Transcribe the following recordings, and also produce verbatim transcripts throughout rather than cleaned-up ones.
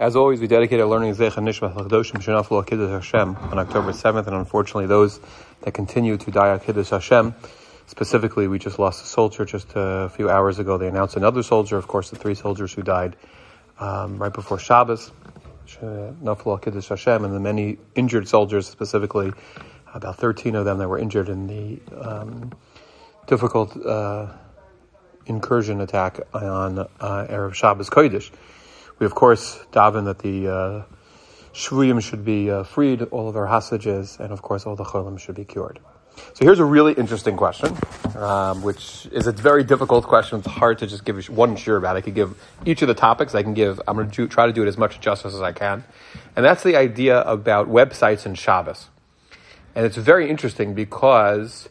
As always, we dedicate our learning Zeich and Nishmah HaChadoshim to HaKiddush HaShem on October seventh, and unfortunately those that continue to die HaKiddush HaShem. Specifically, we just lost a soldier just a few hours ago. They announced another soldier, of course, the three soldiers who died um, right before Shabbos, HaKiddush HaShem, and the many injured soldiers, specifically about thirteen of them that were injured in the um, difficult uh, incursion attack on uh, Erev Shabbos Kodesh. We, of course, daven that the uh, Shvuyim should be uh, freed, all of our hostages, and, of course, all the Cholim should be cured. So here's a really interesting question, um, which is a very difficult question. It's hard to just give one shiur about. I could give each of the topics. I can give. I'm going to do, try to do it as much justice as I can. And that's the idea about websites and Shabbos. And it's very interesting because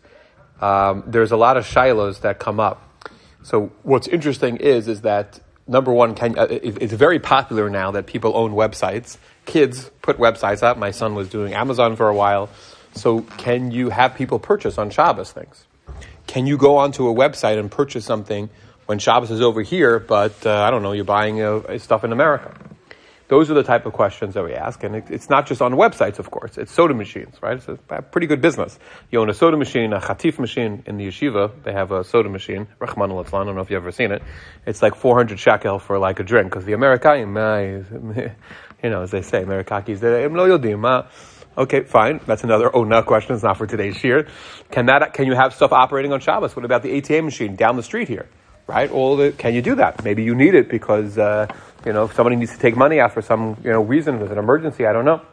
um, there's a lot of shilos that come up. So what's interesting is is that Number one, can, uh, it, it's very popular now that people own websites. Kids put websites up. My son was doing Amazon for a while. So can you have people purchase on Shabbos things? Can you go onto a website and purchase something when Shabbos is over here, but, uh, I don't know, you're buying uh, stuff in America? Those are the type of questions that we ask. And it, it's not just on websites, of course. It's soda machines, right? It's a pretty good business. You own a soda machine, a chatif machine in the yeshiva. They have a soda machine, Rachman Latzlan. I don't know if you've ever seen it. It's like four hundred shekel for like a drink. Because the Amerikai, you know, as they say, Amerikakis, I'm lo yodim. Okay, fine. That's another oh no question. It's not for today's shiur. Can that? Can you have stuff operating on Shabbos? What about the A T M machine down the street here? Right? All the, can you do that? Maybe you need it because, uh, you know, if somebody needs to take money out for some, you know, reason, there's an emergency, I don't know.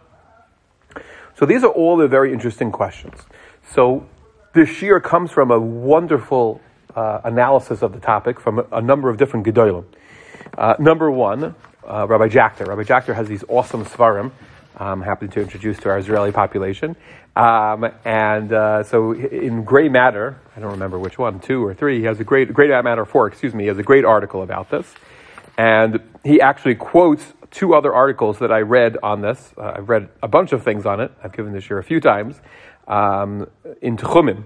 So these are all the very interesting questions. So this shiur comes from a wonderful uh, analysis of the topic from a, a number of different gedolim. Uh, number one, uh, Rabbi Jachter. Rabbi Jachter has these awesome svarim. I'm happy to introduce to our Israeli population. Um, and uh, so in Gray Matter, I don't remember which one, two or three, he has a great, Gray Matter four, excuse me, he has a great article about this. And he actually quotes two other articles that I read on this. Uh, I've read a bunch of things on it. I've given this year a few times. Um, in Tchumim,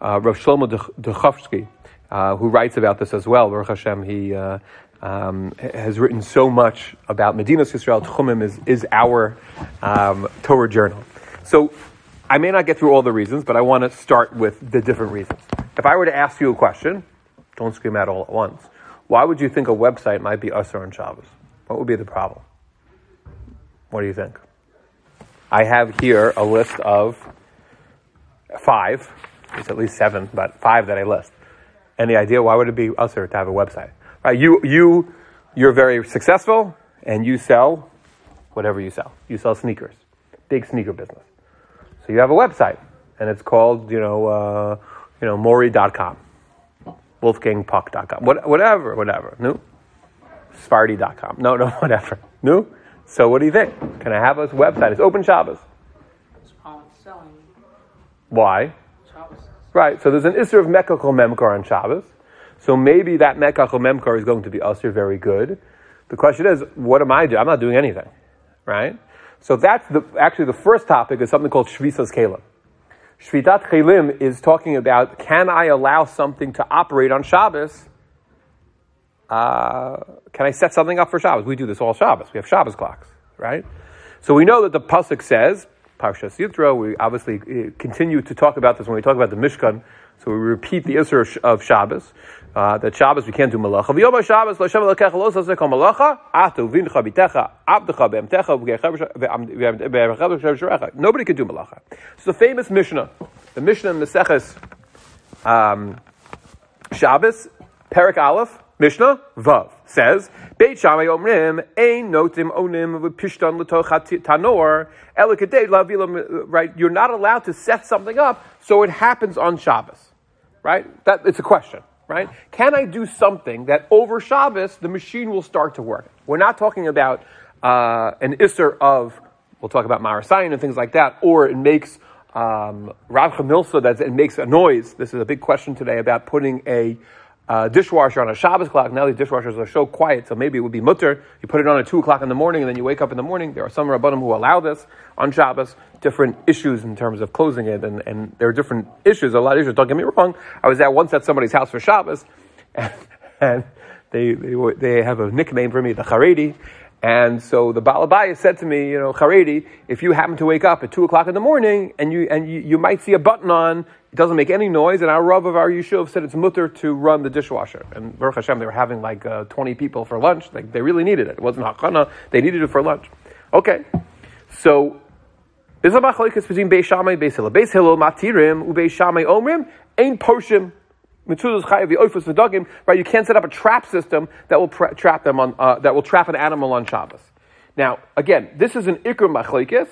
uh, Rav Shlomo Dichovsky, uh, who writes about this as well, Baruch Hashem, he... Uh, Um, has written so much about Medina's Yisrael. Tchumim is, is our um, Torah journal. So I may not get through all the reasons, but I want to start with the different reasons. If I were to ask you a question, don't scream out all at once. Why would you think a website might be Usar on Shabbos? What would be the problem? What do you think? I have here a list of five. There's at least seven, but five that I list. Any idea why would it be Usar to have a website? Right, you, you, you're very successful, and you sell whatever you sell. You sell sneakers, big sneaker business. So you have a website, and it's called, you know, uh, you know, Mori dot com, Wolfgang Puck dot com, what, whatever, whatever. No, Sparty dot com. No, no, whatever. No. So what do you think? Can I have a website? It's open Shabbos. It's all selling. Why? Shabbos. Right. So there's an Isser of Mekach U'Memkar on Shabbos. So maybe that Mekach U'Memkar is going to be usher very good. The question is, what am I doing? I'm not doing anything, right? So that's the, actually the first topic is something called shvitas kelim. Shvitat kelim is talking about, can I allow something to operate on Shabbos? Uh, can I set something up for Shabbos? We do this all Shabbos. We have Shabbos clocks, right? So we know that the Pasuk says, Parshas Yitro, we obviously continue to talk about this when we talk about the Mishkan. So we repeat the Isser of Shabbos, uh, that Shabbos we can't do malacha. Nobody can do malacha. It's the famous Mishnah. The Mishnah in Maseches um, Shabbos, Perek Aleph, Mishnah, Vav, says, Beit Shammai omrim, ein notim onim v'pishtan l'toch tanor, elikadei lavilam, right? You're not allowed to set something up, so it happens on Shabbos. Right? That, it's a question, right? Can I do something that over Shabbos, the machine will start to work? We're not talking about uh, an Isser of, we'll talk about Marasayin and things like that, or it makes um, Rav Chamilsa, that it makes a noise. This is a big question today about putting a uh, dishwasher on a Shabbos clock. Now these dishwashers are so quiet, so maybe it would be mutter. You put it on at two o'clock in the morning, and then you wake up in the morning. There are some Rabbanim who allow this on Shabbos. Different issues in terms of closing it, and, and there are different issues, a lot of issues, don't get me wrong. I was at once at somebody's house for Shabbos, and, and they, they they have a nickname for me, the Haredi, And so the Baal Abaya said to me, you know, Haredi, if you happen to wake up at two o'clock in the morning and you and you, you might see a button on, it doesn't make any noise, and our Rav of our Yeshuv said it's mutter to run the dishwasher. And Baruch Hashem, they were having like uh, twenty people for lunch. Like they really needed it. It wasn't hakana, they needed it for lunch. Okay, so there's a machloekis between Beis Shammai and Beis Hillel. Beis Hillel matirim uBeis Shammai omrim ain poshim. Right, you can't set up a trap system that will pra- trap them on uh, that will trap an animal on Shabbos. Now, again, this is an ikr machlekes.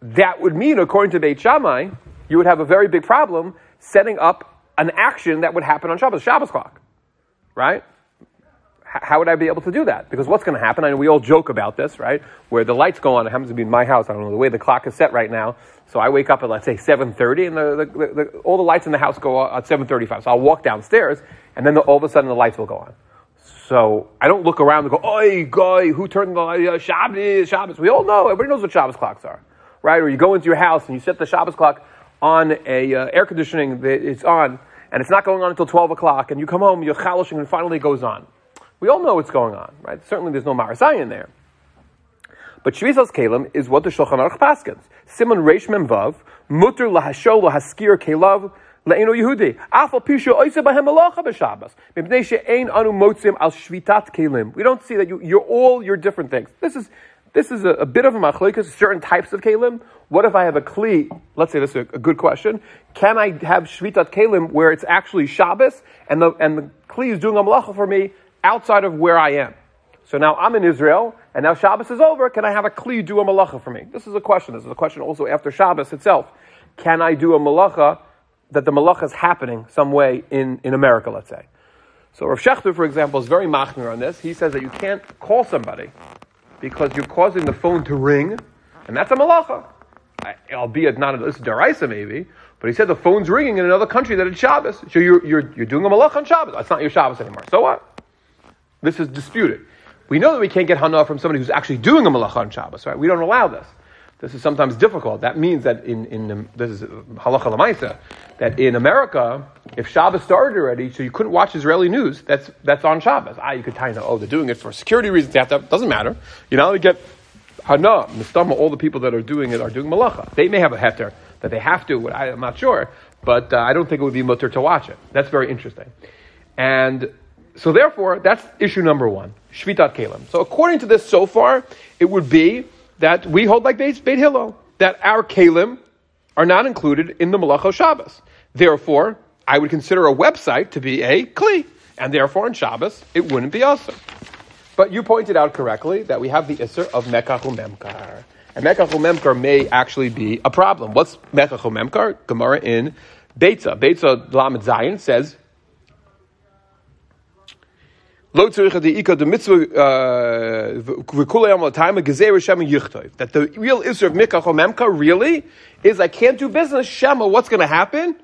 That would mean, according to Beit Shammai, you would have a very big problem setting up an action that would happen on Shabbos, Shabbos clock, right? H- how would I be able to do that? Because what's going to happen? I know we all joke about this, right? Where the lights go on. It happens to be in my house. I don't know the way the clock is set right now. So I wake up at, let's say, seven thirty, and the, the, the, all the lights in the house go on at seven thirty-five. So I'll walk downstairs, and then the, all of a sudden the lights will go on. So I don't look around and go, oi, guy, who turned the light? Uh, Shabbos, Shabbos. We all know. Everybody knows what Shabbos clocks are, right? Or you go into your house, and you set the Shabbos clock on a uh, air conditioning that it's on, and it's not going on until twelve o'clock, and you come home, you're chalishing, and it finally goes on. We all know what's going on, right? Certainly there's no Marasayin there. But shilos kelim is what the Shulchan Aruch paskins. Simon reish mem vav mutter lahashol lahaskir kelav le'eno Yehudi. Afal pisho oiseh b'hem malacha b'Shabbos mipnei she'ein anu motzim al shvitat kelim. We don't see that you, you're all your different things. This is this is a, a bit of a machloekis. Certain types of kelim. What if I have a kli? Let's say this is a, a good question. Can I have shvitat kelim where it's actually Shabbos and the and the kli is doing a malacha for me outside of where I am? So now I'm in Israel, and now Shabbos is over. Can I have a kli do a malacha for me? This is a question. This is a question also after Shabbos itself. Can I do a malacha that the malacha is happening some way in, in America, let's say? So Rav Shechter, for example, is very machmir on this. He says that you can't call somebody because you're causing the phone to ring, and that's a malacha. I, albeit not a, it's deraisa maybe, but he said the phone's ringing in another country that it's Shabbos. So you're, you're, you're doing a malacha on Shabbos. That's not your Shabbos anymore. So what? This is disputed. We know that we can't get hana from somebody who's actually doing a malacha on Shabbos, right? We don't allow this. This is sometimes difficult. That means that in, in this is halacha l'maisa, that in America, if Shabbos started already, so you couldn't watch Israeli news, that's that's on Shabbos. Ah, you could tie, oh, they're doing it for security reasons. They have to, doesn't matter. You know, they get hana, mistama, all the people that are doing it are doing malacha. They may have a heter that they have to, I'm not sure, but uh, I don't think it would be mutter to watch it. That's very interesting. And so therefore, that's issue number one, shvitat kelim. So according to this so far, it would be that we hold like Beit Hillel, that our kelim are not included in the malacha Shabbos. Therefore, I would consider a website to be a kli, and therefore on Shabbos, it wouldn't be asur. But you pointed out correctly that we have the isur of Mekach U'Memkar. And Mekach U'Memkar may actually be a problem. What's Mekach U'Memkar? Gemara in Beitza. Beitza Lamed Zayin says, that the real issue of Mekach U'Memkar really is I can't do business, Shema, what's going to happen?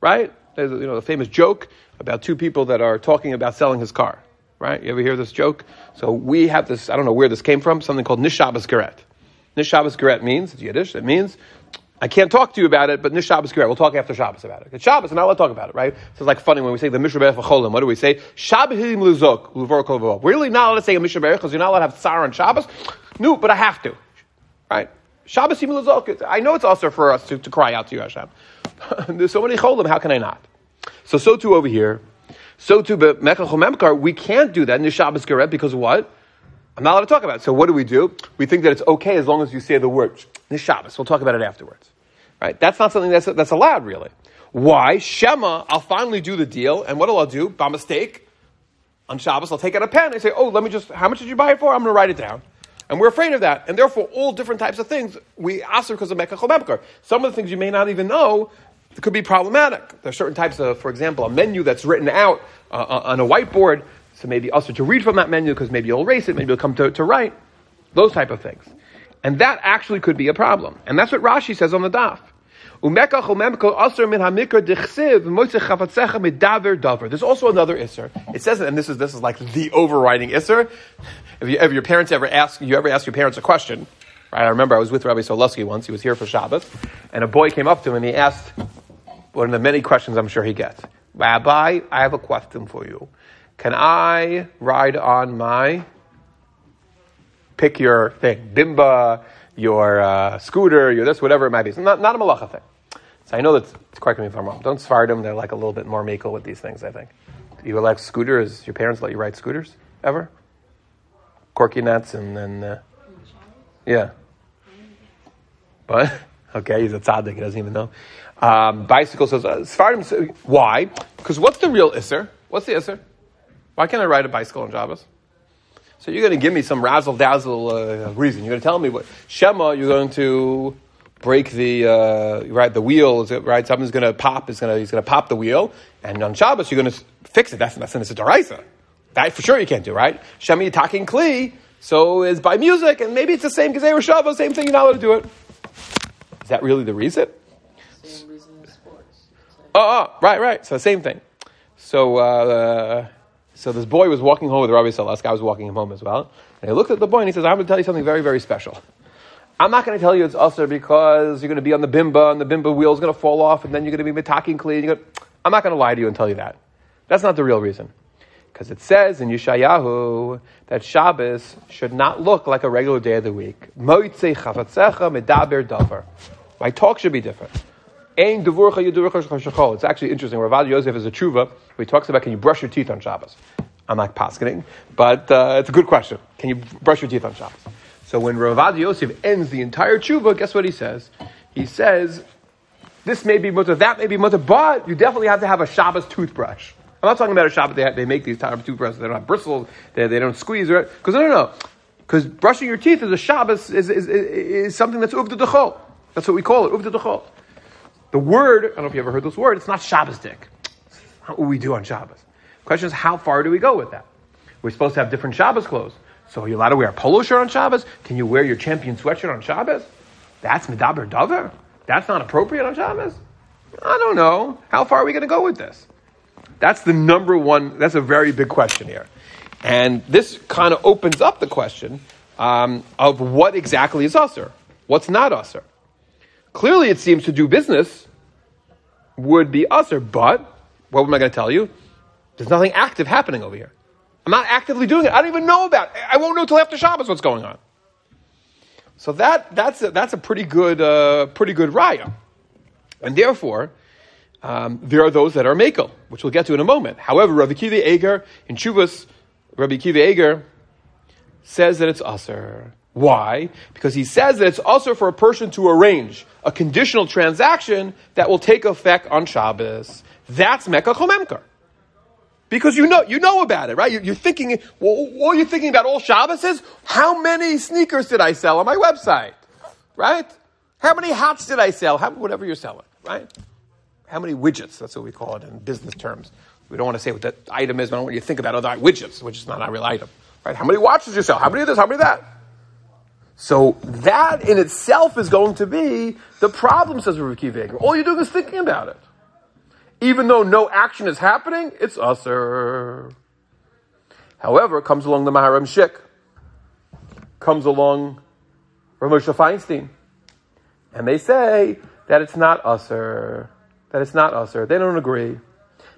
Right? There's, you know, the famous joke about two people that are talking about selling his car. Right? You ever hear this joke? So we have this, I don't know where this came from, something called Nishabas Garet. Nishabas Garet means, it's Yiddish, it means, I can't talk to you about it, but Nish Shabbos Garet. We'll talk after Shabbos about it. It's Shabbos, and now let's talk about it, right? So it's like funny when we say the Mishraberech of Cholim. What do we say? Shabbos Hidim Luzok, Luvor Kovov. We're really not allowed to say a Mishraberech because you're not allowed to have Tsar on Shabbos. No, but I have to. Right? Shabbos Hidim Luzok. I know it's also for us to, to cry out to you, Hashem. There's so many Cholim, how can I not? So, so too over here. So too, but Mekach U'Memkar, we can't do that in Shabbos Garet because what? I'm not allowed to talk about it. So what do we do? We think that it's okay as long as you say the word Nish Shabbos. We'll talk about it afterwards. Right? That's not something that's that's allowed, really. Why? Shema, I'll finally do the deal, and what'll I do? By mistake, on Shabbos, I'll take out a pen and say, oh, let me just, how much did you buy it for? I'm going to write it down. And we're afraid of that. And therefore, all different types of things, we ask because of Mekach U'Memkar. Some of the things you may not even know could be problematic. There are certain types of, for example, a menu that's written out uh, on a whiteboard. So maybe also to read from that menu because maybe you'll erase it, maybe you'll come to, to write, those type of things. And that actually could be a problem. And that's what Rashi says on the daf. There's also another isser. It says, and this is this is like the overriding isser. If, you, if your parents ever ask, you ever ask your parents a question, right? I remember I was with Rabbi Solusky once. He was here for Shabbos, and a boy came up to him and he asked one of the many questions I'm sure he gets. Rabbi, I have a question for you. Can I ride on my pick your thing, bimba, your uh, scooter, your this, whatever it might be. It's not, not a malacha thing. So I know that's quite going to be wrong. Don't svarim, they're like a little bit more mekel with these things, I think. Do you like scooters? Your parents let you ride scooters, ever? Corky nuts and then... Uh, yeah. But, okay, he's a tzaddik, he doesn't even know. Um, bicycle says, uh, svarim, why? Because what's the real isser? What's the isser? Why can't I ride a bicycle on Shabbos? So you're going to give me some razzle-dazzle uh, reason. You're going to tell me what Shema, you're going to break the, uh, right, the wheel, right? Something's going to pop, it's going to, he's going to pop the wheel. And on Shabbos, you're going to fix it. That's, that's an Issa D'oraisa. That for sure you can't do, right? Shema, you're talking kli, so it's by music, and maybe it's the same Gezerah Shabbos, same thing, you're not allowed to do it. Is that really the reason? Same reason in sports. Oh, oh, right, right. So same thing. So, uh... So this boy was walking home with Rabbi Salask. I was walking him home as well. And he looked at the boy and he says, I'm going to tell you something very, very special. I'm not going to tell you it's usher because you're going to be on the bimba and the bimba wheel is going to fall off and then you're going to be metaking clean. You're going to... I'm not going to lie to you and tell you that. That's not the real reason. Because it says in Yeshayahu that Shabbos should not look like a regular day of the week. My talk should be different. It's actually interesting. Rav Yosef is a tshuva where he talks about, can you brush your teeth on Shabbos? I'm not poskening, but uh, it's a good question. Can you brush your teeth on Shabbos? So when Rav Yosef ends the entire tshuva, guess what he says? He says, this may be mutter, that may be mutter, but you definitely have to have a Shabbos toothbrush. I'm not talking about a Shabbos, they, have, they make these type of toothbrushes, they don't have bristles, they, they don't squeeze, right? Because no, no, no. Because brushing your teeth is a Shabbos, is, is, is, is something that's uvda d'chol. That's what we call it, uvda d'chol. The word, I don't know if you ever heard this word, it's not Shabbosdik. It's not what we do on Shabbos. The question is, how far do we go with that? We're supposed to have different Shabbos clothes. So are you allowed to wear a polo shirt on Shabbos? Can you wear your champion sweatshirt on Shabbos? That's medaber davar. That's not appropriate on Shabbos? I don't know. How far are we going to go with this? That's the number one, that's a very big question here. And this kind of opens up the question um, of what exactly is usur? What's not usur? Clearly, it seems to do business would be usur, but what am I going to tell you? There's nothing active happening over here. I'm not actively doing it. I don't even know about it. I won't know until after Shabbos what's going on. So that that's a, that's a pretty good uh, pretty good raya, and therefore um, there are those that are mekel, which we'll get to in a moment. However, Rabbi Kiva Eiger in Chuvas, Rabbi Kiva Eiger says that it's usur. Why? Because he says that it's also for a person to arrange a conditional transaction that will take effect on Shabbos. That's Mekach U'Memkar. Because you know you know about it, right? You're, you're thinking, well, all you're thinking about all Shabbos is, how many sneakers did I sell on my website? Right? How many hats did I sell? How, whatever you're selling, right? How many widgets, that's what we call it in business terms. We don't want to say what that item is, but I don't want you to think about other widgets, which is not a real item. Right? How many watches you sell? How many of this? How many of that? So that in itself is going to be the problem, says Rav Kiva Eiger. All you're doing is thinking about it. Even though no action is happening, it's usur. However, it comes along the Maharam Shik, comes along Rav Moshe Feinstein, and they say that it's not usur, that it's not usur. They don't agree.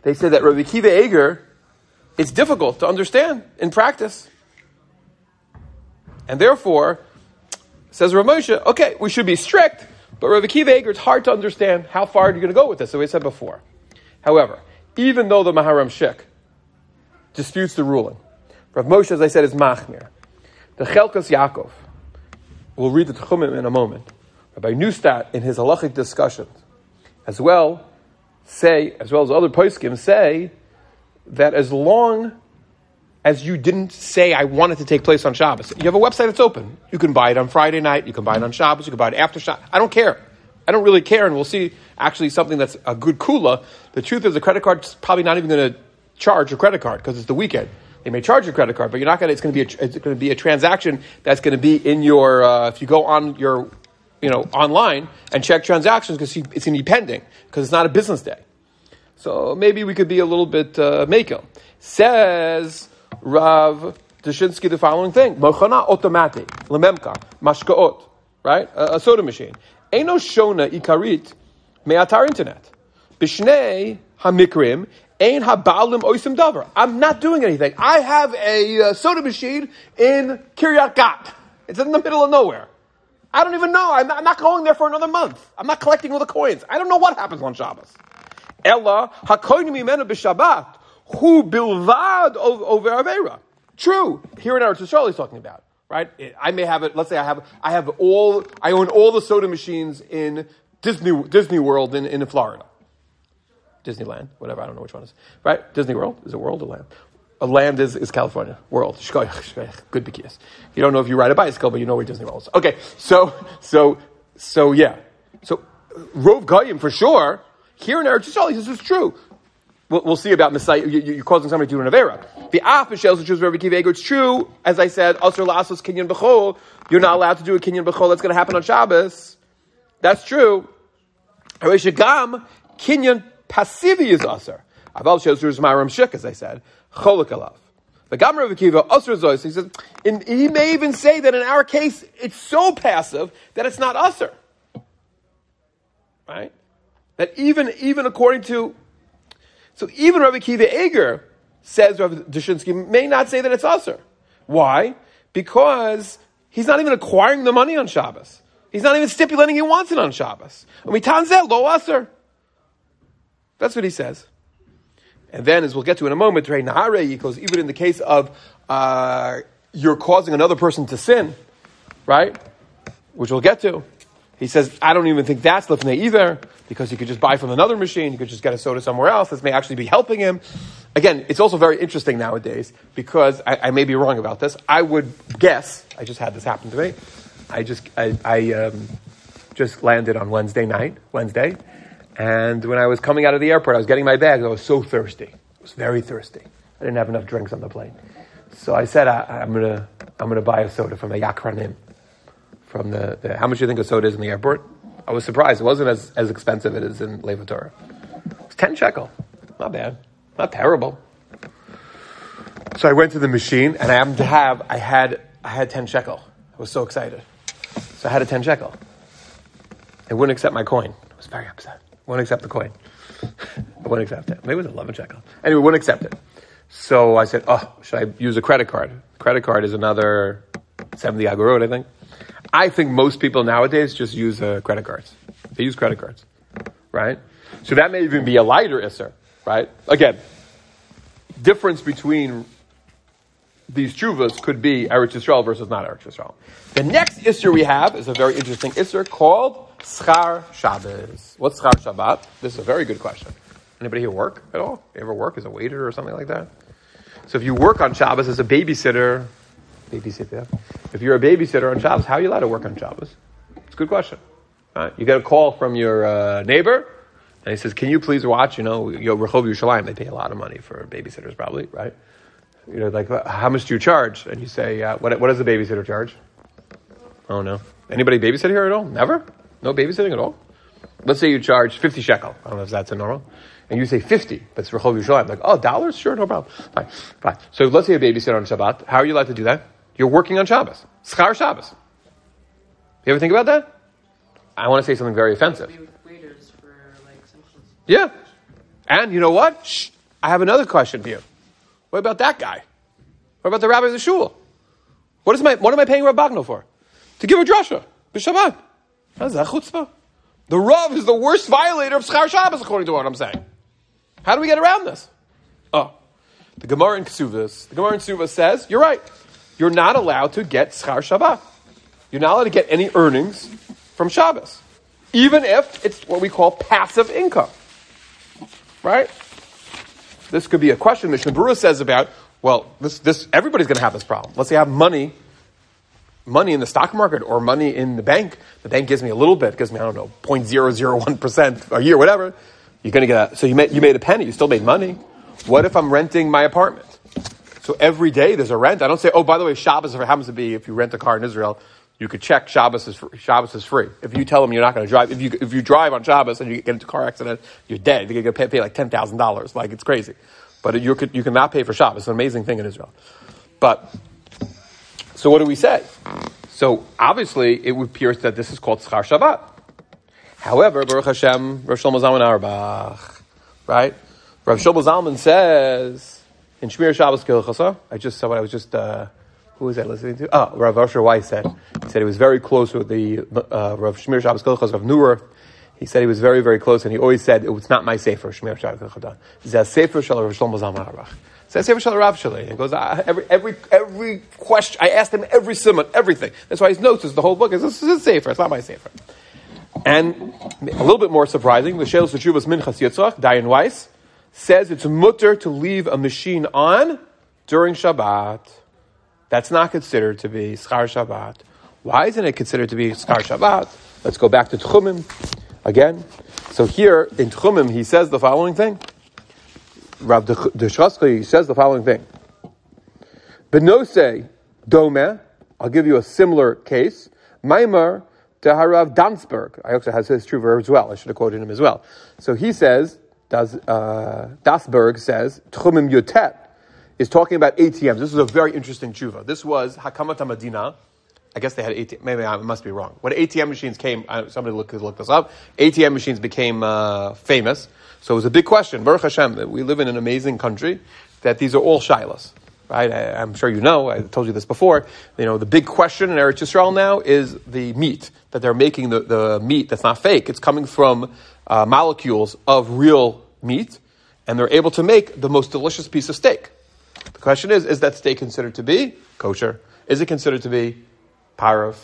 They say that Rav Kiva Eiger, it's difficult to understand in practice. And therefore, says Rav Moshe, okay, we should be strict, but Rav Kiva Eiger, it's hard to understand how far you're going to go with this, as we said before. However, even though the Maharam Shik disputes the ruling, Rav Moshe, as I said, is Machmir. The Chelkas Yaakov, we'll read the Tchumim in a moment, Rabbi Neustadt, in his halachic discussions, as well say, as well as other poskim say, that as long as you didn't say, I want it to take place on Shabbos. You have a website that's open. You can buy it on Friday night. You can buy it on Shabbos. You can buy it after Shabbos. I don't care. I don't really care. And we'll see actually something that's a good kula. The truth is the credit card's probably not even going to charge your credit card because it's the weekend. They may charge your credit card, but you're not going to, it's going to be a, it's going to be a transaction that's going to be in your, uh, if you go on your, you know, online and check transactions because it's going to be pending because it's not a business day. So maybe we could be a little bit, uh, mako. Says Rav Dushinsky the following thing. Mochana otomati, lememka, mashkaot, right? A, a soda machine. Eino shona ikarit me'atar internet. Bishnei hamikrim, ein habalim oisim davar. I'm not doing anything. I have a uh, soda machine in Kiryat Gat. It's in the middle of nowhere. I don't even know. I'm not, I'm not going there for another month. I'm not collecting all the coins. I don't know what happens on Shabbos. Ella hakoinu mimenu b'Shabbat hu bilvad over avera. True. Here in Eretz Yisrael he's talking about, right? I may have it. Let's say I have I have all I own all the soda machines in Disney Disney World in in Florida, Disneyland, whatever. I don't know which one it is. Right? Disney World is it World or Land? A land is, is California. World. Good bikias. You don't know if you ride a bicycle, but you know where Disney World is. Okay, so, so, so, yeah. So, Rov Goyim, for sure, here in Eretz Yisrael, this is true. We'll, we'll see about Messiah. You, you're causing somebody to do an Avera. The Af is also true, it's true, as I said, Asr Lasos Kinyan Bechol, you're not allowed to do a Kinyan Bechol, that's going to happen on Shabbos. That's true. Hareshagam, Kinyan Pasivi is Asr. Aval Shel is Maram Shik, as I said. The Gamar of Akiva, Usr Zois, he says, and he may even say that in our case, it's so passive that it's not Usr. Right? That even, even according to, so even Rabbi Akiva Eger says, Rabbi Dushinsky may not say that it's Usr. Why? Because he's not even acquiring the money on Shabbos. He's not even stipulating he wants it on Shabbos. And we tanzel, lo Usr. That's what he says. And then, as we'll get to in a moment, Rei Nahare, he goes, even in the case of uh, you're causing another person to sin, right? Which we'll get to. He says, I don't even think that's Lifnei either, because you could just buy from another machine, you could just get a soda somewhere else. This may actually be helping him. Again, it's also very interesting nowadays, because I, I may be wrong about this. I would guess, I just had this happen to me. I just, I, I um, just landed on Wednesday night, Wednesday. And when I was coming out of the airport, I was getting my bags. I was so thirsty. I was very thirsty. I didn't have enough drinks on the plane. So I said, I, I'm going to I'm gonna buy a soda from the Yakranim. From the, the how much do you think a soda is in the airport? I was surprised. It wasn't as, as expensive as in Leva Torah. It was ten shekel. Not bad. Not terrible. So I went to the machine, and I happened to have, I had I had ten shekel. I was so excited. So I had a ten shekel. It wouldn't accept my coin. I was very upset. Won't accept the coin. I won't accept it. Maybe it was eleven shekel. Anyway, won't accept it. So I said, oh, should I use a credit card? Credit card is another seventy agorot, I think. I think most people nowadays just use uh, credit cards. They use credit cards, right? So that may even be a lighter isser, right? Again, difference between these tshuvas could be Eretz Yisrael versus not Eretz Yisrael. The next isser we have is a very interesting isser called Schar Shabbos. What's Schar Shabbat? This is a very good question. Anybody here work at all? You ever work as a waiter or something like that? So if you work on Shabbos as a babysitter, babysitter. If you're a babysitter on Shabbos, how are you allowed to work on Shabbos? It's a good question. All right. You get a call from your uh, neighbor, and he says, can you please watch, you know, Rehov Yerushalayim? They pay a lot of money for babysitters probably, right? You know, like, how much do you charge? And you say, uh, what, what does a babysitter charge? Oh, no. Anybody babysit here at all? Never? No babysitting at all? Let's say you charge fifty shekel. I don't know if that's a normal. And you say fifty, but it's Rehov Yerushalayim. Like, oh, dollars? Sure, no problem. Fine, fine. So let's say a babysitter on Shabbat. How are you allowed to do that? You're working on Shabbos. Schar Shabbos. You ever think about that? I want to say something very offensive. Waiters for, like, socials. Yeah. And you know what? Shh. I have another question for you. What about that guy? What about the rabbi of the shul? What is my? What am I paying Rav Bogno for? To give a drasha b'Shabbat. How's that chutzpah? The Rav is the worst violator of Schar Shabbos, according to what I'm saying. How do we get around this? Oh, the Gemara in Ksuvas. The Gemara in Ksuvas says you're right. You're not allowed to get Schar Shabbat. You're not allowed to get any earnings from Shabbos, even if it's what we call passive income. Right. This could be a question that Mishnah Berurah says about, well, this, this, everybody's going to have this problem. Let's say I have money, money in the stock market or money in the bank. The bank gives me a little bit, gives me, I don't know, zero point zero zero one percent a year, whatever. You're going to get a, so you made, you made a penny, you still made money. What if I'm renting my apartment? So every day there's a rent. I don't say, oh, by the way, Shabbos, if it happens to be, if you rent a car in Israel, you could check Shabbos is free. Shabbos is free. If you tell them you're not going to drive, if you if you drive on Shabbos and you get into a car accident, you're dead. You're going to pay, pay like ten thousand dollars. Like, it's crazy. But you could you cannot pay for Shabbos. It's an amazing thing in Israel. But, so what do we say? So, obviously, it would appear that this is called Schar Shabbat. However, Baruch Hashem, Rav Shlomo Zalman Arbach, right? Rav Shlomo Zalman says, in Shmir Shabbos Kilchasa, I just saw what I was just... Uh, Who was I listening to? Oh, Rav Asher Weiss said. He said he was very close with the uh, Rav Shmir Shabbos Clock of Newark. He said he was very, very close, and he always said, it's not my sefer, Shmir Shabbos Clock. Zeh sefer shel Rav Shlomo Zalman Zeh sefer shel Rav Shali. He goes, ah, every, every, every question, I asked him every simon, everything. That's why his notes is the whole book. Is this is his sefer, it's not my sefer. And a little bit more surprising, the Shelos Teshuvos Minchas Yitzchak, Dayan Weiss, says it's mutter to leave a machine on during Shabbat. That's not considered to be Schar Shabbat. Why isn't it considered to be Schar Shabbat? Let's go back to Tchumim again. So here in Tchumim, he says the following thing. Rav Dichovsky says the following thing. Benose Dome, I'll give you a similar case. Maimar Deharav Dansberg. I also have his true verb as well. I should have quoted him as well. So he says, Das, uh, Dasberg says, Tchumim Yotet is talking about A T Ms. This is a very interesting tshuva. This was Hakamat HaMadina. I guess they had A T M. Maybe I must be wrong. When A T M machines came, somebody look, could look this up. A T M machines became uh, famous. So it was a big question. Baruch Hashem, we live in an amazing country that these are all shilos. Right? I, I'm sure you know. I told you this before. You know, the big question in Eretz Yisrael now is the meat that they're making. The, the meat that's not fake. It's coming from uh, molecules of real meat, and they're able to make the most delicious piece of steak. The question is, is that steak considered to be kosher? Is it considered to be parov?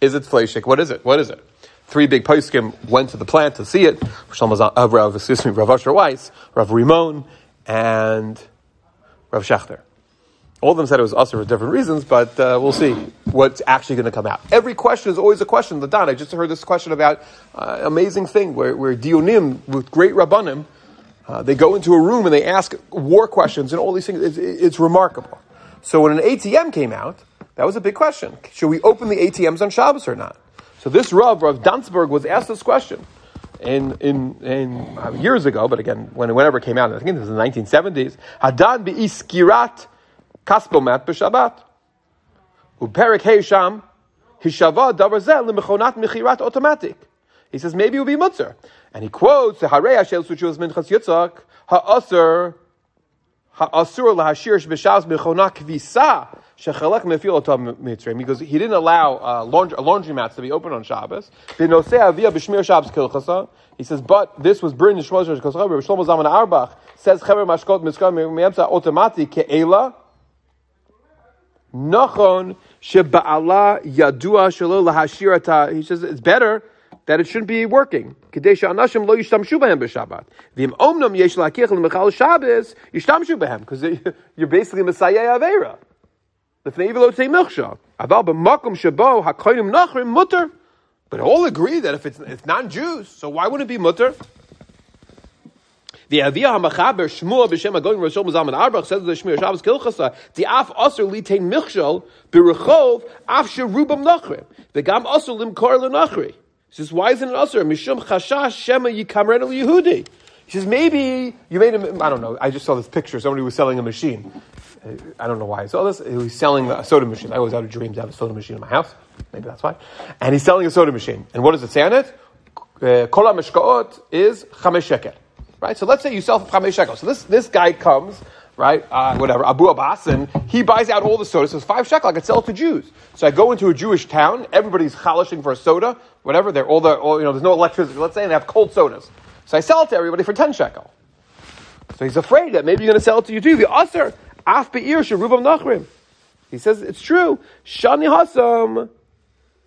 Is it fleshik? What is it? What is it? Three big poskim went to the plant to see it. Uh, Rav, excuse me, Rav Asher Weiss, Rav Rimon, and Rav Shechter. All of them said it was usar for different reasons, but uh, we'll see what's actually going to come out. Every question is always a question. The Don, I just heard this question about uh, amazing thing where, where Dionim with great Rabbanim, Uh, they go into a room and they ask war questions and all these things. It's, it's remarkable. So when an A T M came out, that was a big question. Should we open the A T Ms on Shabbos or not? So this Rav, Rav Dansberg, was asked this question in, in, in uh, years ago, but again, when, whenever it came out, I think it was in the nineteen seventies. Hadan bi'iskirat kaspomat b'shabbat. Uperik heisham hishava davarzeh l'mechonat mechirat automatic. He says, maybe it would be mutzer. And he quotes, because he didn't allow uh, laundry, laundromats to be open on Shabbos. He says, but this was burned in Shlomo Zalman Arbach. Says, he says, it's better that it shouldn't be working. Because you're basically Messiah Avera. But all agree that if it's, it's non-Jews, so why wouldn't it be mutter? The Aviyah HaMachaber Shmuel B'Shem HaGoyim Rosh Hashem Zalman Arbach says to the Shmir Shabbos Kilchasa, the Af Asr Litain Michshol B'Rechov Af Sherubam Nachrim. The Gam Asr Lim Kor L'Nachri. He says, why isn't it usher? Mishum chashash shema yikamren el Yehudi. He says, maybe you made him, I don't know, I just saw this picture. Somebody was selling a machine. I don't know why I saw this. He was selling a soda machine. I always had a dream to have a soda machine in my house. Maybe that's why. And he's selling a soda machine. And what does it say on it? Kol ha-meshkaot is chamesh shekel. Right? So let's say you sell for chamesh shekel. So this, this guy comes, right, uh, whatever, Abu Abbas, and he buys out all the sodas. So it's five shekel, I could sell it to Jews. So I go into a Jewish town, everybody's chalishing for a soda, whatever, they're all the, all, you know, there's no electricity, let's say, and they have cold sodas. So I sell it to everybody for ten shekel. So he's afraid that maybe you're going to sell it to you too. The Usar, Af Be'ir, Sherubam Nachrim. He says, it's true. Shani Hasam,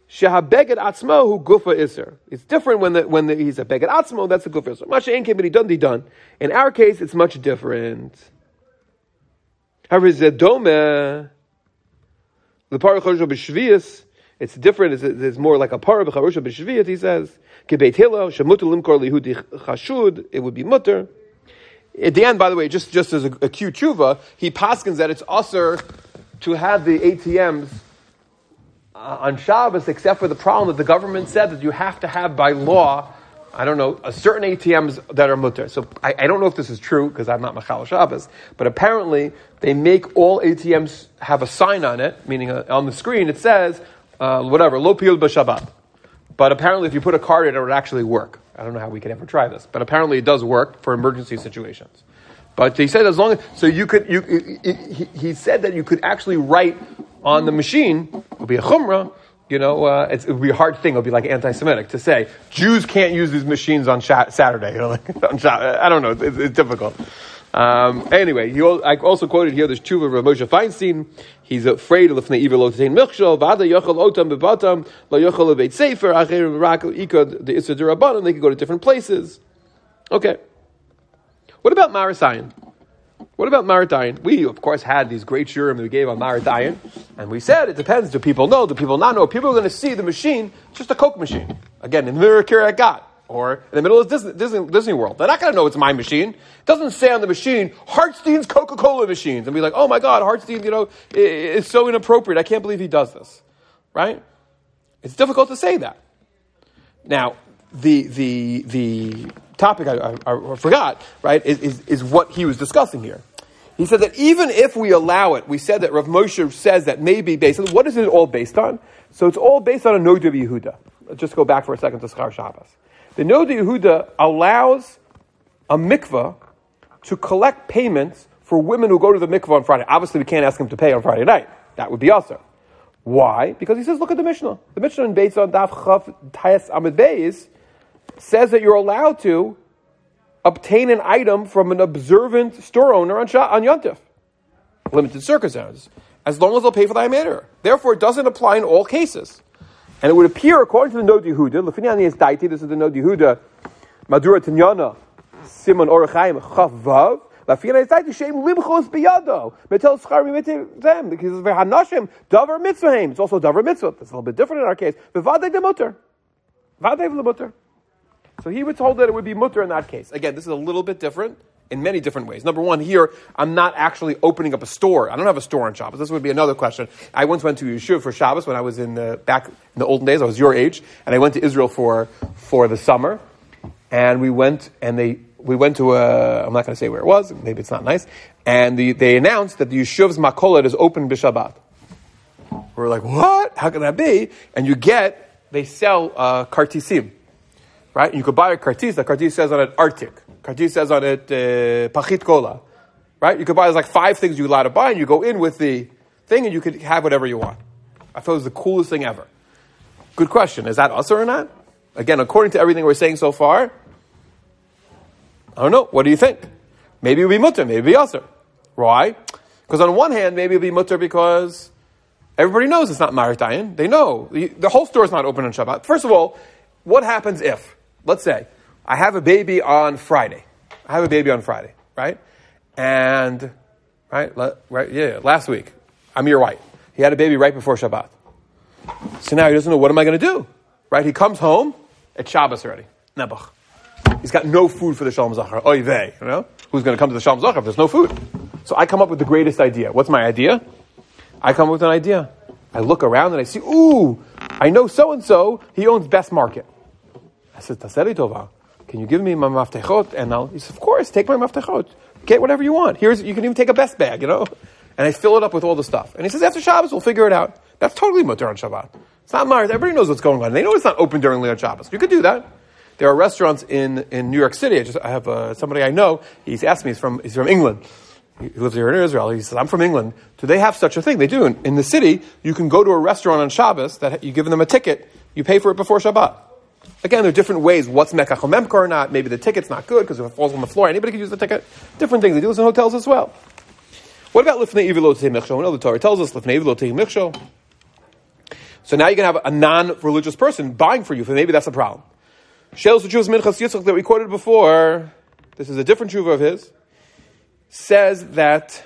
Shehabeged Atzmo, Hu Gufa Isser. It's different when the, when the, he's a Beged Atzmo, that's a Gufa Isser. Masha Enke, Bidi Dundi Dun. In our case, it's much different. However, Zedome, the Parah Chorusha B'Shvius, it's different, it's, it's more like a Parah Chorusha B'Shvius, he says. Kebeit Hillel, Shemutulim Kor Lihudi Chashud, it would be mutter. At the end, by the way, just, just as a, a cute tshuva, he paskins that it's usher to have the A T Ms uh, on Shabbos, except for the problem that the government said that you have to have by law, I don't know, a certain A T Ms that are mutter. So I, I don't know if this is true, because I'm not Machal Shabbos, but apparently they make all A T Ms have a sign on it, meaning uh, on the screen it says, uh, whatever, lo piyul b'shabbat. But apparently if you put a card in it, it would actually work. I don't know how we could ever try this, but apparently it does work for emergency situations. But he said as long as, so you could, you, it, it, he, he said that you could actually write on the machine, it would be a chumrah, you know, uh, it's, it would be a hard thing, it would be like anti-Semitic to say, Jews can't use these machines on sha- Saturday, you know, like, on sha- I don't know, it's, it's difficult. Um, anyway, he, I also quoted here this tshuva of Moshe Feinstein. He's afraid of the evil otain milchshol v'ada yochel otam bevatam la yochel leveit sefer acher miracle ikod the iser derabbanon. They could go to different places. Okay. What about Marasayin? What about Marasayin? We of course had these great shurim that we gave on Marasayin, and we said it depends. Do people know? Do people not know? People are going to see the machine, just a Coke machine. Again, in the mirror here I got. Or in the middle of Disney, Disney, Disney World. They're not going to know it's my machine. It doesn't say on the machine, Hartstein's Coca-Cola machines. And be like, oh my God, Hartstein, you know, is so inappropriate. I can't believe he does this. Right? It's difficult to say that. Now, the the the topic I, I, I forgot, right, is, is, is what he was discussing here. He said that even if we allow it, we said that Rav Moshe says that maybe based on, what is it all based on? So it's all based on a Noda Yehuda. Let's just go back for a second to Schar Shabbos. The Noda Yehuda allows a mikveh to collect payments for women who go to the mikveh on Friday. Obviously, we can't ask him to pay on Friday night. That would be usar. Why? Because he says, look at the Mishnah. The Mishnah in Beis on Daf Chaf Tayas Amid Beis says that you're allowed to obtain an item from an observant store owner on, on Yom Tov, limited circumstances, as long as they'll pay for the item. Therefore, it doesn't apply in all cases. And it would appear, according to the Noda Yehuda, this is the Noda Yehuda, Madura Tinyana, Simon Orachayim, Chav Vav, Lafinei Daiti Shem Limchos Biyado, Metel Schar Mitzvahim, because it's Vehanashim, Davar Mitzvahim. It's also Davar Mitzvah. That's a little bit different in our case. Vevadei Demutter. Vadei Vlemutter. So he was told that it would be mutter in that case. Again, this is a little bit different in many different ways. Number one, here, I'm not actually opening up a store. I don't have a store on Shabbos. This would be another question. I once went to Yeshuv for Shabbos when I was in the, back in the olden days. I was your age. And I went to Israel for for the summer. And we went and they we went to a, I'm not going to say where it was. Maybe it's not nice. And the, they announced that the Yeshuv's makolet is open b'Shabbat. We were like, what? How can that be? And you get, they sell uh, kartisim. Right? You could buy a kartis. The kartis says on it, artik. Kartis says on it, uh, pachit kola. Right? You could buy, there's like five things you're allowed to buy, and you go in with the thing, and you could have whatever you want. I thought it was the coolest thing ever. Good question. Is that us or not? Again, according to everything we're saying so far, I don't know. What do you think? Maybe it'll be mutter, maybe it'll be usser. Why? Because on one hand, maybe it'll be mutter because everybody knows it's not maritayin. They know. The, the whole store is not open on Shabbat. First of all, what happens if? Let's say, I have a baby on Friday. I have a baby on Friday, right? And, right, le, right, yeah, last week, Amir White. He had a baby right before Shabbat. So now he doesn't know, what am I going to do? Right, he comes home, it's Shabbos already. Nebuch. He's got no food for the Shalom Zachar. Oy vey, you know? Who's going to come to the Shalom Zachar if there's no food? So I come up with the greatest idea. What's my idea? I come up with an idea. I look around and I see, ooh, I know so-and-so, he owns Best Market. I said, Taseri Tova, can you give me my maftechot? And I'll, he said, of course, take my maftechot. Get whatever you want. Here's, you can even take a best bag, you know? And I fill it up with all the stuff. And he says, after Shabbos, we'll figure it out. That's totally mutter on Shabbat. It's not Mars. Everybody knows what's going on. They know it's not open during Leon Shabbos. You could do that. There are restaurants in, in New York City. I just, I have uh, somebody I know. He's asked me, he's from, he's from England. He lives here in Israel. He says, I'm from England. Do they have such a thing? They do. In, in the city, you can go to a restaurant on Shabbos that you give them a ticket. You pay for it before Shabbat. Again, there are different ways. What's Mekach U'Memkar or not? Maybe the ticket's not good because if it falls on the floor, anybody can use the ticket. Different things. They do this in hotels as well. What about Lifnei Evil Lo Tehei Michsho? We know the Torah tells us Lifnei Evil Lo Tehei Michsho. So now you can have a non-religious person buying for you. For maybe that's a problem. Sheilos Teshuvas Minchas Yitzchak that we quoted before. This is a different teshuva of his. Says that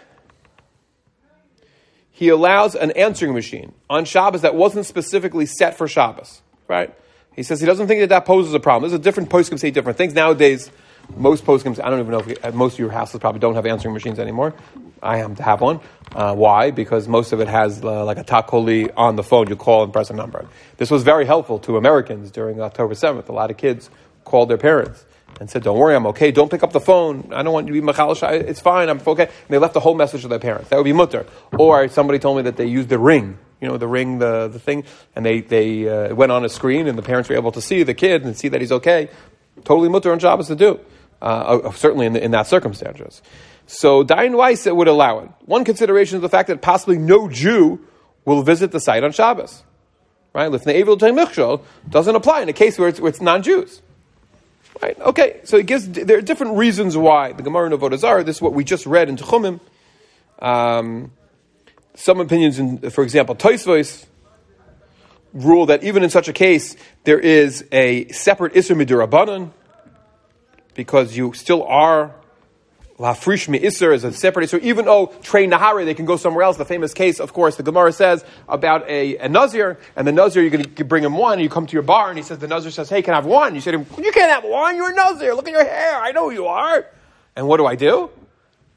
he allows an answering machine on Shabbos that wasn't specifically set for Shabbos. Right? He says he doesn't think that that poses a problem. There's a different poskim say different things. Nowadays, most poskim, I don't even know if we, most of your houses probably don't have answering machines anymore. I happen to have one. Uh, why? Because most of it has uh, like a takoli on the phone. You call and press a number. This was very helpful to Americans during October seventh. A lot of kids called their parents and said, don't worry, I'm okay. Don't pick up the phone. I don't want you to be machal. It's fine. I'm okay. And they left the whole message to their parents. That would be mutter. Or somebody told me that they used the ring. You know, the ring, the, the thing, and they, they uh, went on a screen, and the parents were able to see the kid and see that he's okay. Totally mutter on Shabbos to do. uh, certainly in, the, in that circumstances. So Dayan Weiss would allow it. One consideration is the fact that possibly no Jew will visit the site on Shabbos. Right? Lifnei Evil L'Tei Mikshol doesn't apply in a case where it's, where it's non-Jews. Right? Okay, so it gives, there are different reasons why. The Gemara in Avodah Zarah, this is what we just read in Tchumim. Um, some opinions, in, for example, Tosfos, rule that even in such a case, there is a separate Isser Midurabanan, because you still are Lafrish Mi Isser as a separate Isser, even though Trei Nahari, they can go somewhere else. The famous case, of course, the Gemara says about a, a Nazir, and the Nazir, you're going to bring him one, and you come to your bar, and he says, the Nazir says, hey, can I have one? You say to him, you can't have one, you're a Nazir, look at your hair, I know who you are. And what do I do?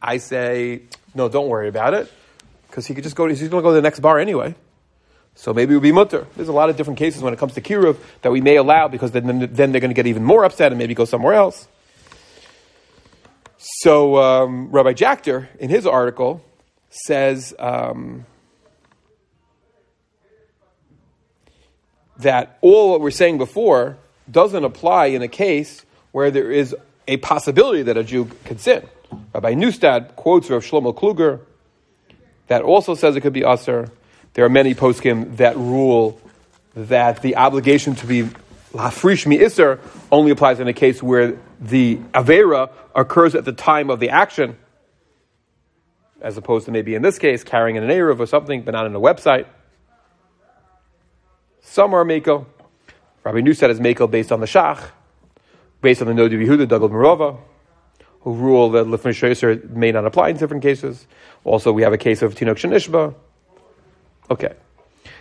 I say, no, don't worry about it, because he could just go, he's going to go to the next bar anyway. So maybe it would be mutter. There's a lot of different cases when it comes to kiruv that we may allow, because then, then they're going to get even more upset and maybe go somewhere else. So um, Rabbi Jachter, in his article, says um, that all what we're saying before doesn't apply in a case where there is a possibility that a Jew could sin. Rabbi Neustadt quotes Rav Shlomo Kluger that also says it could be usur. There are many poskim that rule that the obligation to be lafrish mi iser only applies in a case where the avera occurs at the time of the action, as opposed to maybe in this case carrying an eruv or something, but not on a website. Some are meiko. Rabbi Neustadt is meiko based on the shach, based on the no divi huda Douglas Merova, who rule that lafrish iser may not apply in different cases. Also, we have a case of tinok shenishba. Okay,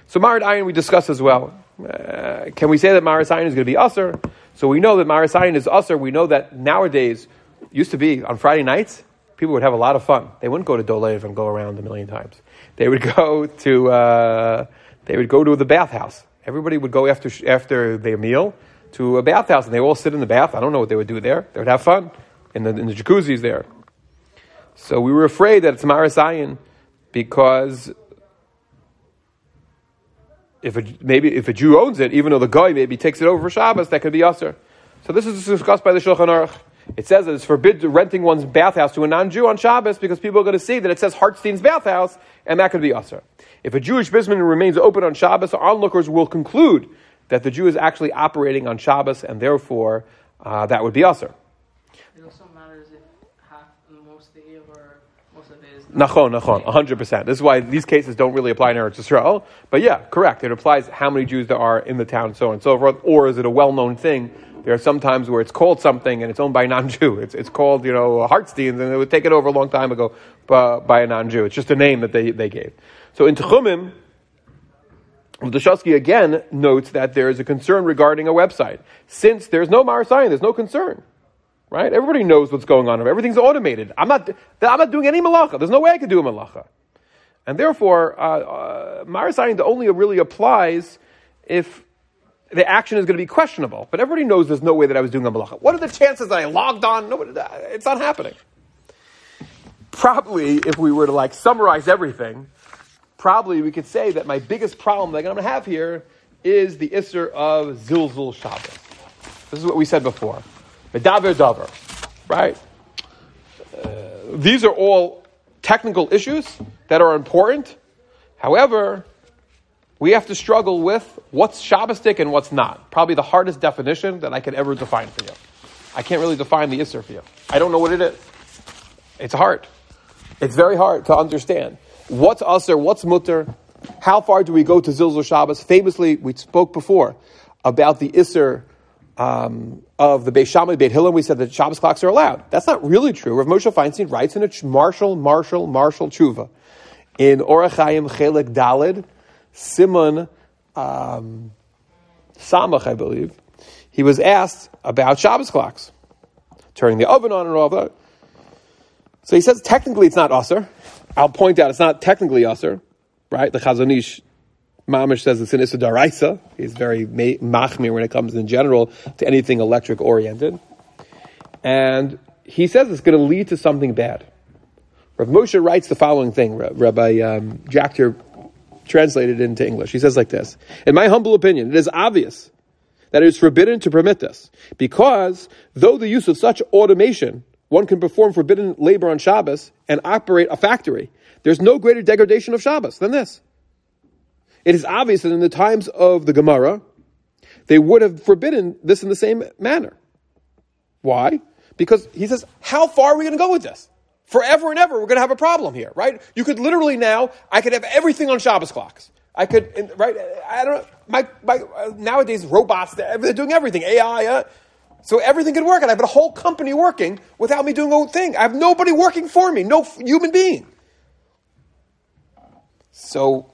so Marasayin we discussed as well. Uh, can we say that Marasayin is going to be usur? So we know that Marasayin is usur. We know that nowadays, used to be on Friday nights, people would have a lot of fun. They wouldn't go to Dolev and go around a million times. They would go to uh, they would go to the bathhouse. Everybody would go after after their meal to a bathhouse, and they all sit in the bath. I don't know what they would do there. They would have fun in the in the jacuzzis there. So we were afraid that it's Marasayin because. If a, maybe if a Jew owns it, even though the guy maybe takes it over for Shabbos, that could be usur. So this is discussed by the Shulchan Aruch. It says that it's forbid renting one's bathhouse to a non-Jew on Shabbos because people are going to see that it says Hartstein's bathhouse, and that could be usur. If a Jewish business remains open on Shabbos, onlookers will conclude that the Jew is actually operating on Shabbos, and therefore uh, that would be usur. It also matters if half, most of the or most of it is... Nachon, nachon, one hundred percent. This is why these cases don't really apply in Eretz Yisrael. But yeah, correct. It applies how many Jews there are in the town, so on and so forth. Or is it a well-known thing? There are some times where it's called something and it's owned by a non-Jew. It's it's called, you know, Hartstein's, and it was taken over a long time ago by, by a non-Jew. It's just a name that they, they gave. So in Tchumim, Dichovsky again notes that there is a concern regarding a website. Since there's no Marasayin, there's no concern. Right? Everybody knows what's going on. Everything's automated. I'm not I'm not doing any malacha. There's no way I could do a malacha. And therefore, uh, uh, Marasayin only really applies if the action is going to be questionable. But everybody knows there's no way that I was doing a malacha. What are the chances that I logged on? No, it's not happening. Probably, if we were to like summarize everything, probably we could say that my biggest problem that I'm going to have here is the Isser of Zilzul Shabbos. This is what we said before. Medaber davar, right? Uh, these are all technical issues that are important. However, we have to struggle with what's Shabbostic and what's not. Probably the hardest definition that I could ever define for you. I can't really define the Isser for you. I don't know what it is. It's hard. It's very hard to understand. What's Usser? What's Mutter? How far do we go to Zilzul Shabbos? Famously, we spoke before about the Isser Um, of the Beis Shammai, Beit Hillel, we said that Shabbos clocks are allowed. That's not really true. Rav Moshe Feinstein writes in a martial, martial, martial tshuva in Orach Chaim Chelek Daled, Simon um, Samach, I believe. He was asked about Shabbos clocks, turning the oven on and all that. So he says technically it's not usur. I'll point out it's not technically usur, right? The Chazon Ish Mamish says it's an Issa Daraisa. He's very machmir when it comes in general to anything electric-oriented. And he says it's going to lead to something bad. Rav Moshe writes the following thing, Rabbi um, Jachter translated into English. He says like this, in my humble opinion, it is obvious that it is forbidden to permit this, because though the use of such automation, one can perform forbidden labor on Shabbos and operate a factory, there's no greater degradation of Shabbos than this. It is obvious that in the times of the Gemara, they would have forbidden this in the same manner. Why? Because he says, how far are we going to go with this? Forever and ever, we're going to have a problem here, right? You could literally now, I could have everything on Shabbos clocks. I could, right? I don't know. My, my, nowadays, robots, they're doing everything. A I, uh, so everything could work. And I have a whole company working without me doing a thing. I have nobody working for me, no human being. So,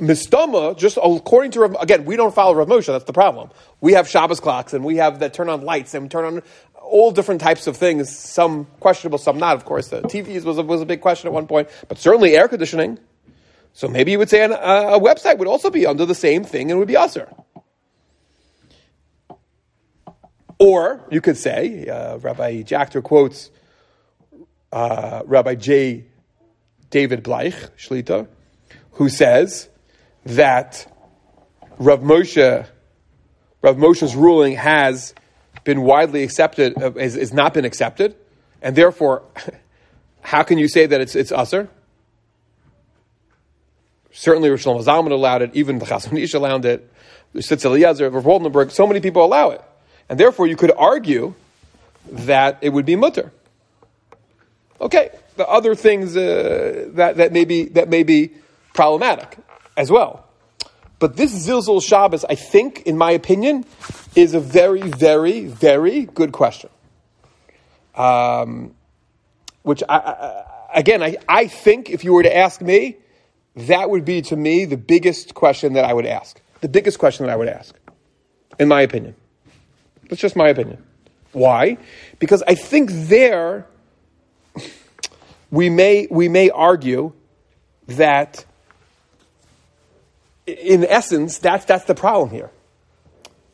Mistama, just according to, again, we don't follow Rav Moshe, that's the problem. We have Shabbos clocks, and we have that turn on lights, and we turn on all different types of things, some questionable, some not, of course. The T Vs was a, was a big question at one point, but certainly air conditioning. So maybe you would say an, uh, a website would also be under the same thing and would be usar. Or you could say, uh, Rabbi Jachter quotes uh, Rabbi J. David Bleich, Shlita, who says that Rav Moshe, Rav Moshe's ruling has been widely accepted, uh, has, has not been accepted, and therefore, how can you say that it's it's usar? Certainly, Rav Shlomo Zalman allowed it. Even the Chasson Ish allowed it. Sitz Eliezer, Rav Holdenberg. So many people allow it, and therefore you could argue that it would be mutter. Okay, the other things uh, that that may be that may be problematic as well, but this Zilzul Shabbos, I think, in my opinion, is a very, very, very good question. Um, which I, I again, I, I think if you were to ask me, that would be, to me, the biggest question that I would ask. The biggest question that I would ask, in my opinion. That's just my opinion. Why? Because I think there we may we may argue that in essence, that's that's the problem here.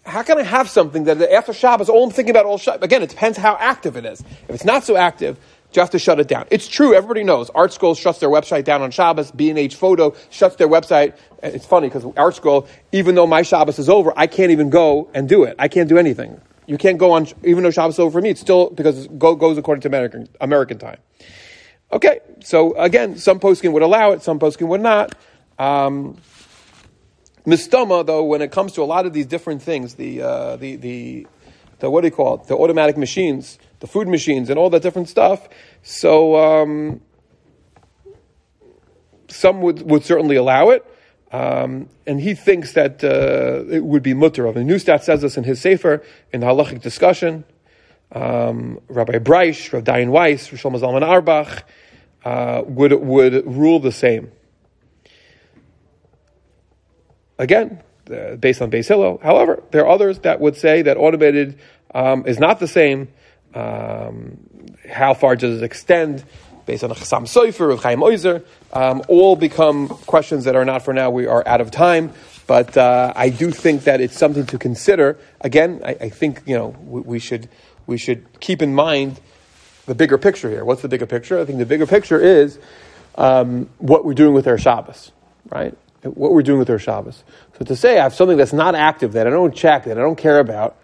How can I have something that after Shabbos, all I'm thinking about all Shabbos? Again, it depends how active it is. If it's not so active, you have to shut it down. It's true, everybody knows. Art Scroll shuts their website down on Shabbos. B and H Photo shuts their website. It's funny because Art Scroll, even though my Shabbos is over, I can't even go and do it. I can't do anything. You can't go on, even though Shabbos is over for me, it's still, because it goes according to American, American time. Okay, so again, some poskim would allow it, some poskim would not. Um... Mistoma, though, when it comes to a lot of these different things, the, uh, the, the, the, what do you call it, the automatic machines, the food machines, and all that different stuff, so um, some would, would certainly allow it, um, and he thinks that uh, it would be mutter of. And Neustadt says this in his Sefer, in the halachic discussion, um, Rabbi Breish, Rabbi Dayan Weiss, Rosh Shlomo Zalman Arbach, uh, would, would rule the same. Again, uh, based on Beis Hillel. However, there are others that would say that automated um, is not the same. Um, how far does it extend? Based on Chassam Soifer, Rav Chaim Oizer, um, all become questions that are not for now. We are out of time, but uh, I do think that it's something to consider. Again, I, I think you know we, we should we should keep in mind the bigger picture here. What's the bigger picture? I think the bigger picture is um, what we're doing with our Shabbos, right? What we're doing with our Shabbos. So to say I have something that's not active, that I don't check, that I don't care about,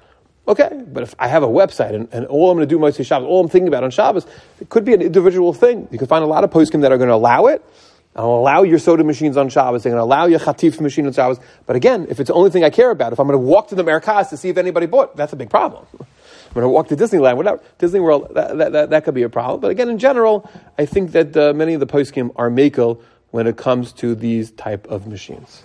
okay, but if I have a website and, and all I'm going to do mostly Shabbos, all I'm thinking about on Shabbos, it could be an individual thing. You can find a lot of poskim that are going to allow it. I'll allow your soda machines on Shabbos. They're going to allow your chatif machine on Shabbos. But again, if it's the only thing I care about, if I'm going to walk to the Amerikais to see if anybody bought, that's a big problem. I'm going to walk to Disneyland, whatever, Disney World, that, that, that, that could be a problem. But again, in general, I think that uh, many of the poskim are mekel when it comes to these type of machines.